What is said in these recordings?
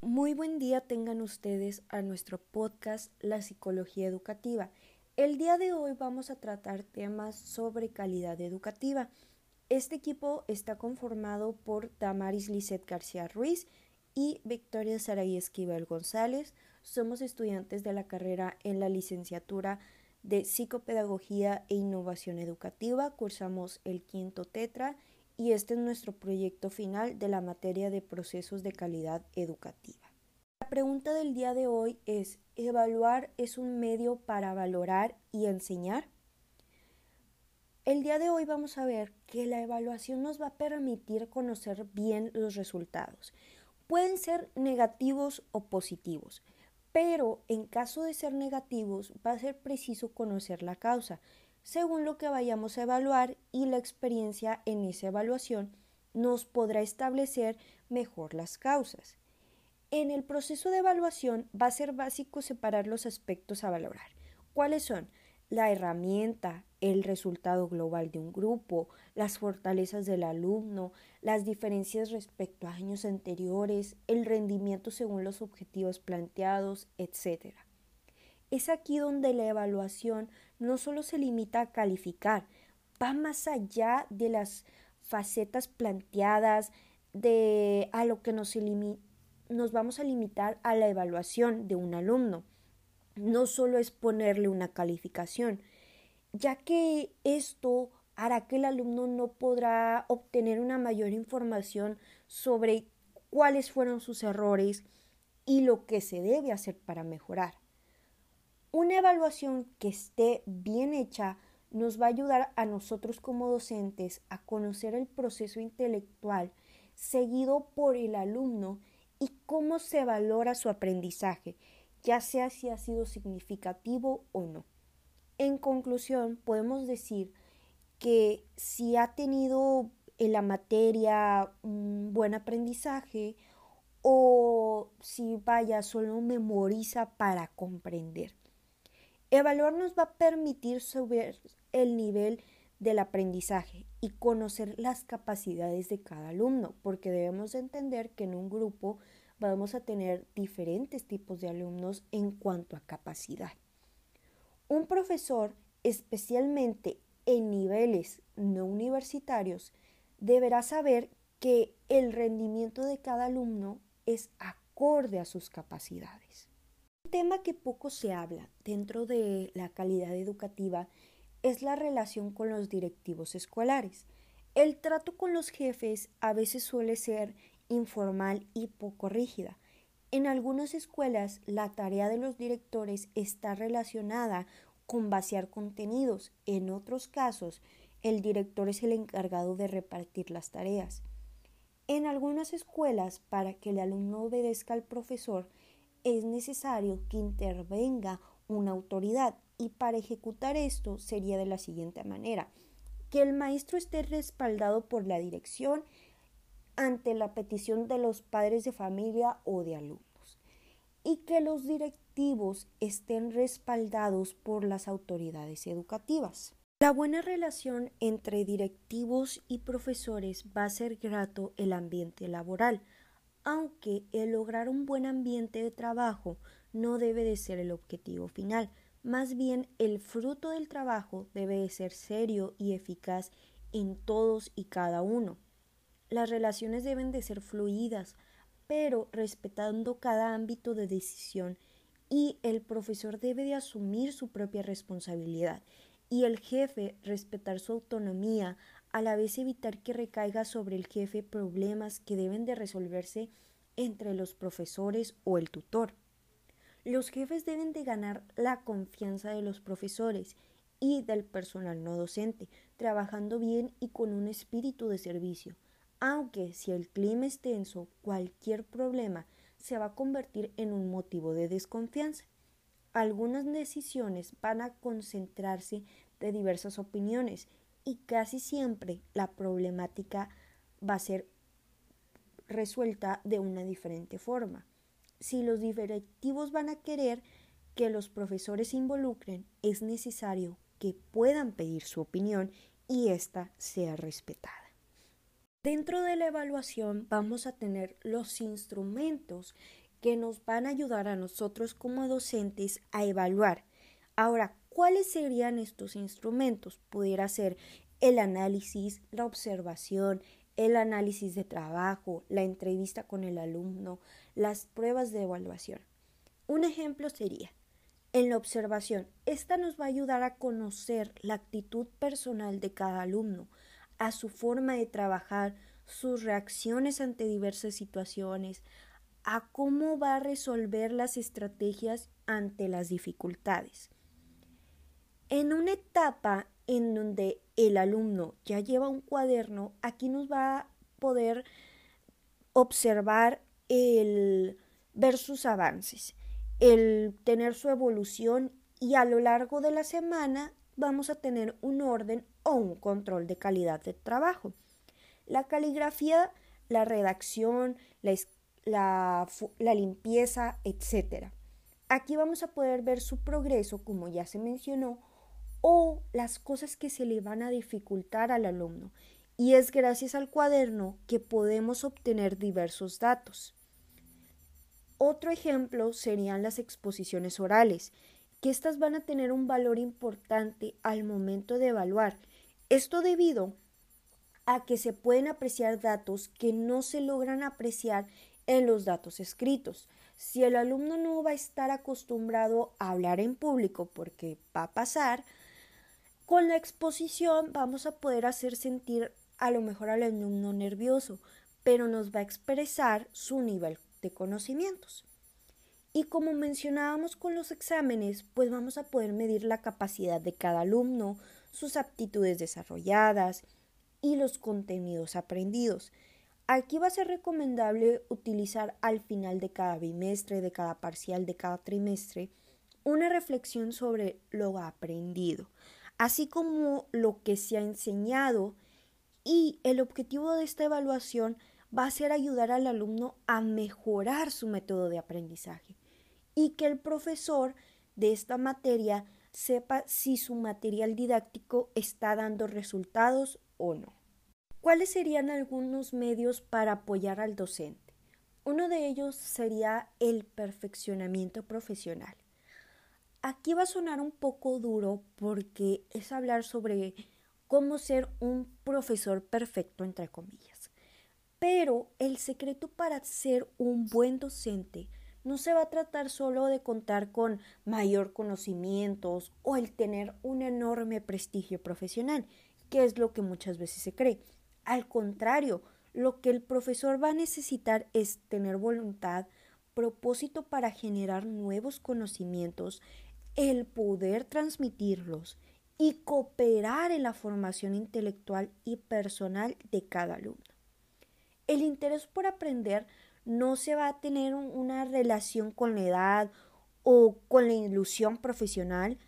Muy buen día tengan ustedes a nuestro podcast La Psicología Educativa. El día de hoy vamos a tratar temas sobre calidad educativa. Este equipo está conformado por Tamaris Lizeth García Ruiz y Victoria Saraí Esquivel González. Somos estudiantes de la carrera en la licenciatura de Psicopedagogía e Innovación Educativa. Cursamos el 5º tetra y este es nuestro proyecto final de la materia de procesos de calidad educativa. La pregunta del día de hoy es: ¿evaluar es un medio para valorar y enseñar? El día de hoy vamos a ver que la evaluación nos va a permitir conocer bien los resultados. Pueden ser negativos o positivos, pero en caso de ser negativos va a ser preciso conocer la causa. Según lo que vayamos a evaluar y la experiencia en esa evaluación, nos podrá establecer mejor las causas. En el proceso de evaluación va a ser básico separar los aspectos a valorar. ¿Cuáles son? La herramienta, el resultado global de un grupo, las fortalezas del alumno, las diferencias respecto a años anteriores, el rendimiento según los objetivos planteados, etc. Es aquí donde la evaluación no solo se limita a calificar, va más allá de las facetas planteadas, nos vamos a limitar a la evaluación de un alumno. No solo es ponerle una calificación, ya que esto hará que el alumno no podrá obtener una mayor información sobre cuáles fueron sus errores y lo que se debe hacer para mejorar. Una evaluación que esté bien hecha nos va a ayudar a nosotros como docentes a conocer el proceso intelectual seguido por el alumno y cómo se valora su aprendizaje, ya sea si ha sido significativo o no. En conclusión, podemos decir que si ha tenido en la materia un buen aprendizaje o si solo memoriza para comprender. Evaluar nos va a permitir saber el nivel del aprendizaje y conocer las capacidades de cada alumno, porque debemos entender que en un grupo vamos a tener diferentes tipos de alumnos en cuanto a capacidad. Un profesor, especialmente en niveles no universitarios, deberá saber que el rendimiento de cada alumno es acorde a sus capacidades. Un tema que poco se habla dentro de la calidad educativa es la relación con los directivos escolares. El trato con los jefes a veces suele ser informal y poco rígida. En algunas escuelas, la tarea de los directores está relacionada con vaciar contenidos. En otros casos, el director es el encargado de repartir las tareas. En algunas escuelas, para que el alumno obedezca al profesor, es necesario que intervenga una autoridad y para ejecutar esto sería de la siguiente manera: que el maestro esté respaldado por la dirección ante la petición de los padres de familia o de alumnos, y que los directivos estén respaldados por las autoridades educativas. La buena relación entre directivos y profesores va a hacer grato el ambiente laboral, aunque el lograr un buen ambiente de trabajo no debe de ser el objetivo final. Más bien, el fruto del trabajo debe de ser serio y eficaz en todos y cada uno. Las relaciones deben de ser fluidas, pero respetando cada ámbito de decisión, y el profesor debe de asumir su propia responsabilidad y el jefe respetar su autonomía, a la vez evitar que recaiga sobre el jefe problemas que deben de resolverse entre los profesores o el tutor. Los jefes deben de ganar la confianza de los profesores y del personal no docente, trabajando bien y con un espíritu de servicio. Aunque si el clima es tenso, cualquier problema se va a convertir en un motivo de desconfianza. Algunas decisiones van a concentrarse de diversas opiniones y casi siempre la problemática va a ser resuelta de una diferente forma. Si los directivos van a querer que los profesores se involucren, es necesario que puedan pedir su opinión y ésta sea respetada. Dentro de la evaluación vamos a tener los instrumentos que nos van a ayudar a nosotros como docentes a evaluar. Ahora, ¿cuáles serían estos instrumentos? Pudiera ser el análisis, la observación, el análisis de trabajo, la entrevista con el alumno, las pruebas de evaluación. Un ejemplo sería en la observación. Esta nos va a ayudar a conocer la actitud personal de cada alumno, a su forma de trabajar, sus reacciones ante diversas situaciones, a cómo va a resolver las estrategias ante las dificultades. En una etapa en donde el alumno ya lleva un cuaderno, aquí nos va a poder observar el ver sus avances, el tener su evolución, y a lo largo de la semana vamos a tener un orden o un control de calidad de trabajo. La caligrafía, la redacción, la limpieza, etc. Aquí vamos a poder ver su progreso, como ya se mencionó, o las cosas que se le van a dificultar al alumno. Y es gracias al cuaderno que podemos obtener diversos datos. Otro ejemplo serían las exposiciones orales, que estas van a tener un valor importante al momento de evaluar. Esto debido a que se pueden apreciar datos que no se logran apreciar en los datos escritos. Si el alumno no va a estar acostumbrado a hablar en público, porque va a pasar, con la exposición vamos a poder hacer sentir a lo mejor al alumno nervioso, pero nos va a expresar su nivel de conocimientos. Y como mencionábamos con los exámenes, pues vamos a poder medir la capacidad de cada alumno, sus aptitudes desarrolladas y los contenidos aprendidos. Aquí va a ser recomendable utilizar al final de cada bimestre, de cada parcial, de cada trimestre, una reflexión sobre lo aprendido, así como lo que se ha enseñado, y el objetivo de esta evaluación va a ser ayudar al alumno a mejorar su método de aprendizaje y que el profesor de esta materia sepa si su material didáctico está dando resultados o no. ¿Cuáles serían algunos medios para apoyar al docente? Uno de ellos sería el perfeccionamiento profesional. Aquí va a sonar un poco duro porque es hablar sobre cómo ser un profesor perfecto, entre comillas. Pero el secreto para ser un buen docente no se va a tratar solo de contar con mayor conocimientos o el tener un enorme prestigio profesional, que es lo que muchas veces se cree. Al contrario, lo que el profesor va a necesitar es tener voluntad, propósito para generar nuevos conocimientos, el poder transmitirlos y cooperar en la formación intelectual y personal de cada alumno. El interés por aprender no se va a tener una relación con la edad o con la ilusión profesional,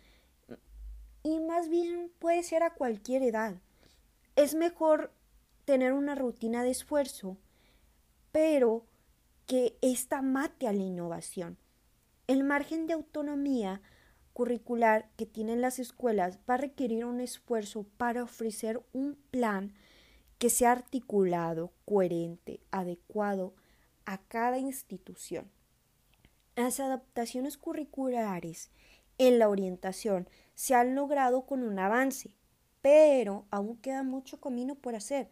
y más bien puede ser a cualquier edad. Es mejor tener una rutina de esfuerzo, pero que ésta mate a la innovación. El margen de autonomía curricular que tienen las escuelas va a requerir un esfuerzo para ofrecer un plan que sea articulado, coherente, adecuado a cada institución. Las adaptaciones curriculares en la orientación se han logrado con un avance, pero aún queda mucho camino por hacer.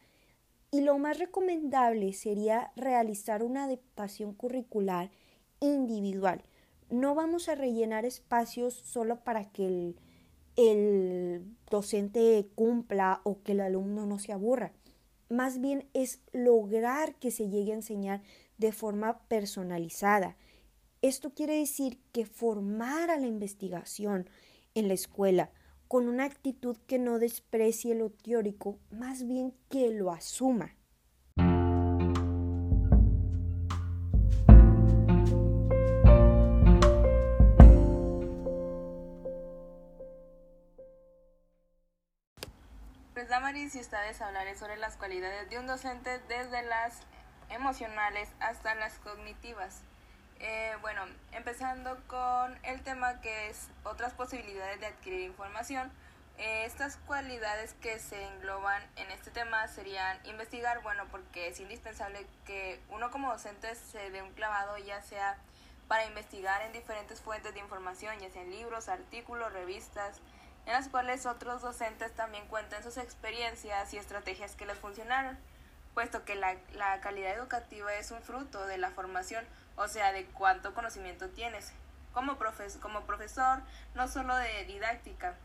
Y lo más recomendable sería realizar una adaptación curricular individual. No vamos a rellenar espacios solo para que el docente cumpla o que el alumno no se aburra. Más bien es lograr que se llegue a enseñar de forma personalizada. Esto quiere decir que formar a la investigación en la escuela con una actitud que no desprecie lo teórico, más bien que lo asuma. Tamaris, y esta vez hablaré sobre las cualidades de un docente desde las emocionales hasta las cognitivas. Empezando con el tema que es otras posibilidades de adquirir información, Estas cualidades que se engloban en este tema serían investigar, porque es indispensable que uno como docente se dé un clavado, ya sea para investigar en diferentes fuentes de información, ya sean libros, artículos, revistas, en las cuales otros docentes también cuentan sus experiencias y estrategias que les funcionaron, puesto que la calidad educativa es un fruto de la formación, o sea, de cuánto conocimiento tienes como profesor, no solo de didáctica.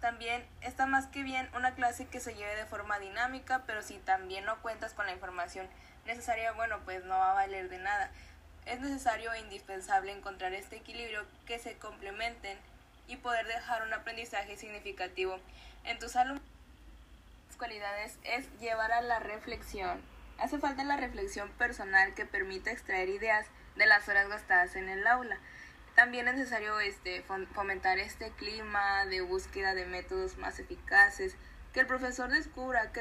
También está más que bien una clase que se lleve de forma dinámica, pero si también no cuentas con la información necesaria, pues no va a valer de nada. Es necesario e indispensable encontrar este equilibrio, que se complementen y poder dejar un aprendizaje significativo en tus alumnos. Las cualidades es llevar a la reflexión. Hace falta la reflexión personal que permita extraer ideas de las horas gastadas en el aula. También es necesario fomentar este clima de búsqueda de métodos más eficaces, que el profesor descubra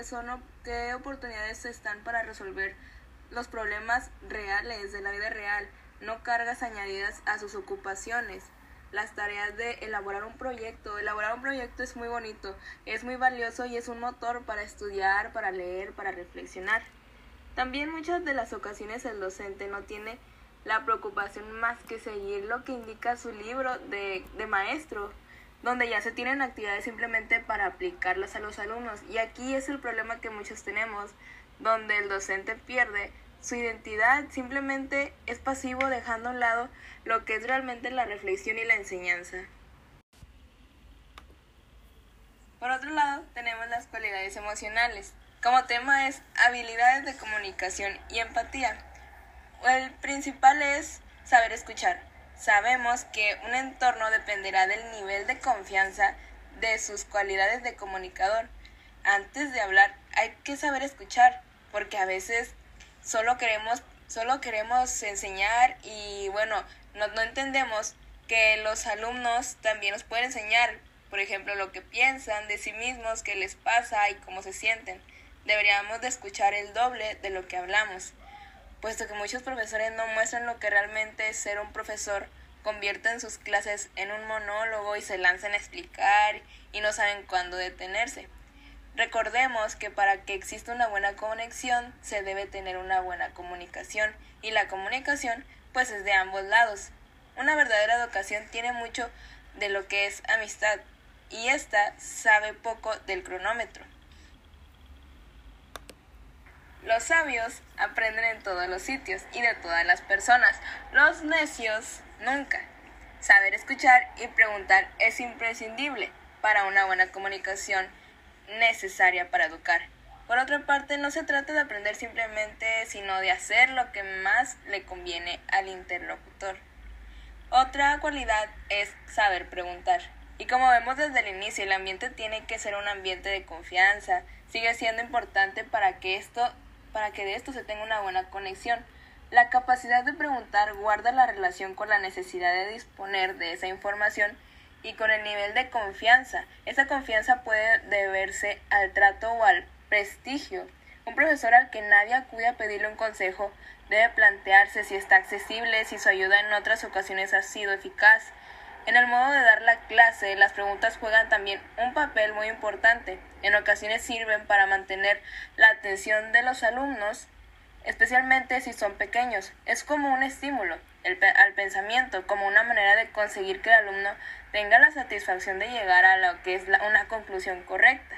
qué oportunidades están para resolver los problemas reales de la vida real, no cargas añadidas a sus ocupaciones. Las tareas de elaborar un proyecto. Elaborar un proyecto es muy bonito, es muy valioso y es un motor para estudiar, para leer, para reflexionar. También muchas de las ocasiones el docente no tiene la preocupación más que seguir lo que indica su libro de maestro, donde ya se tienen actividades simplemente para aplicarlas a los alumnos. Y aquí es el problema que muchos tenemos, donde el docente pierde su identidad, simplemente es pasivo, dejando a un lado lo que es realmente la reflexión y la enseñanza. Por otro lado, tenemos las cualidades emocionales. Como tema es habilidades de comunicación y empatía. El principal es saber escuchar. Sabemos que un entorno dependerá del nivel de confianza de sus cualidades de comunicador. Antes de hablar, hay que saber escuchar, porque a veces solo queremos enseñar y no entendemos que los alumnos también nos pueden enseñar, por ejemplo, lo que piensan de sí mismos, qué les pasa y cómo se sienten. Deberíamos de escuchar el doble de lo que hablamos, puesto que muchos profesores no muestran lo que realmente es ser un profesor. Convierten sus clases en un monólogo y se lanzan a explicar y no saben cuándo detenerse. Recordemos que para que exista una buena conexión se debe tener una buena comunicación, y la comunicación pues es de ambos lados. Una verdadera educación tiene mucho de lo que es amistad, y esta sabe poco del cronómetro. Los sabios aprenden en todos los sitios y de todas las personas, los necios nunca. Saber escuchar y preguntar es imprescindible para una buena comunicación necesaria para educar. Por otra parte, no se trata de aprender simplemente, sino de hacer lo que más le conviene al interlocutor. Otra cualidad es saber preguntar. Y como vemos desde el inicio, el ambiente tiene que ser un ambiente de confianza. Sigue siendo importante para que de esto se tenga una buena conexión. La capacidad de preguntar guarda la relación con la necesidad de disponer de esa información y con el nivel de confianza. Esa confianza puede deberse al trato o al prestigio. Un profesor al que nadie acude a pedirle un consejo debe plantearse si está accesible, si su ayuda en otras ocasiones ha sido eficaz. En el modo de dar la clase, las preguntas juegan también un papel muy importante. En ocasiones sirven para mantener la atención de los alumnos, especialmente si son pequeños. Es como un estímulo al pensamiento, como una manera de conseguir que el alumno tenga la satisfacción de llegar a lo que es una conclusión correcta.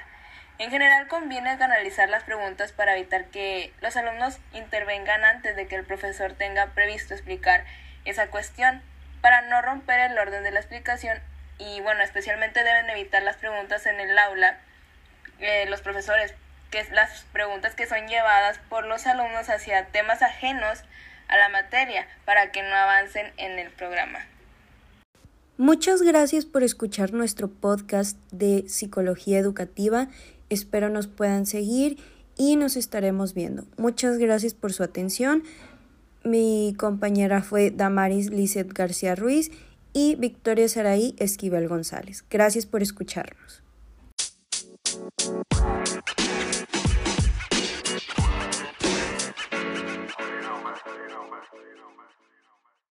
En general, conviene canalizar las preguntas para evitar que los alumnos intervengan antes de que el profesor tenga previsto explicar esa cuestión, para no romper el orden de la explicación. Y especialmente deben evitar las preguntas en el aula, los profesores, que las preguntas que son llevadas por los alumnos hacia temas ajenos a la materia, para que no avancen en el programa. Muchas gracias por escuchar nuestro podcast de Psicología Educativa. Espero nos puedan seguir y nos estaremos viendo. Muchas gracias por su atención. Mi compañera fue Tamaris Lizeth García Ruiz y Victoria Saraí Esquivel González. Gracias por escucharnos.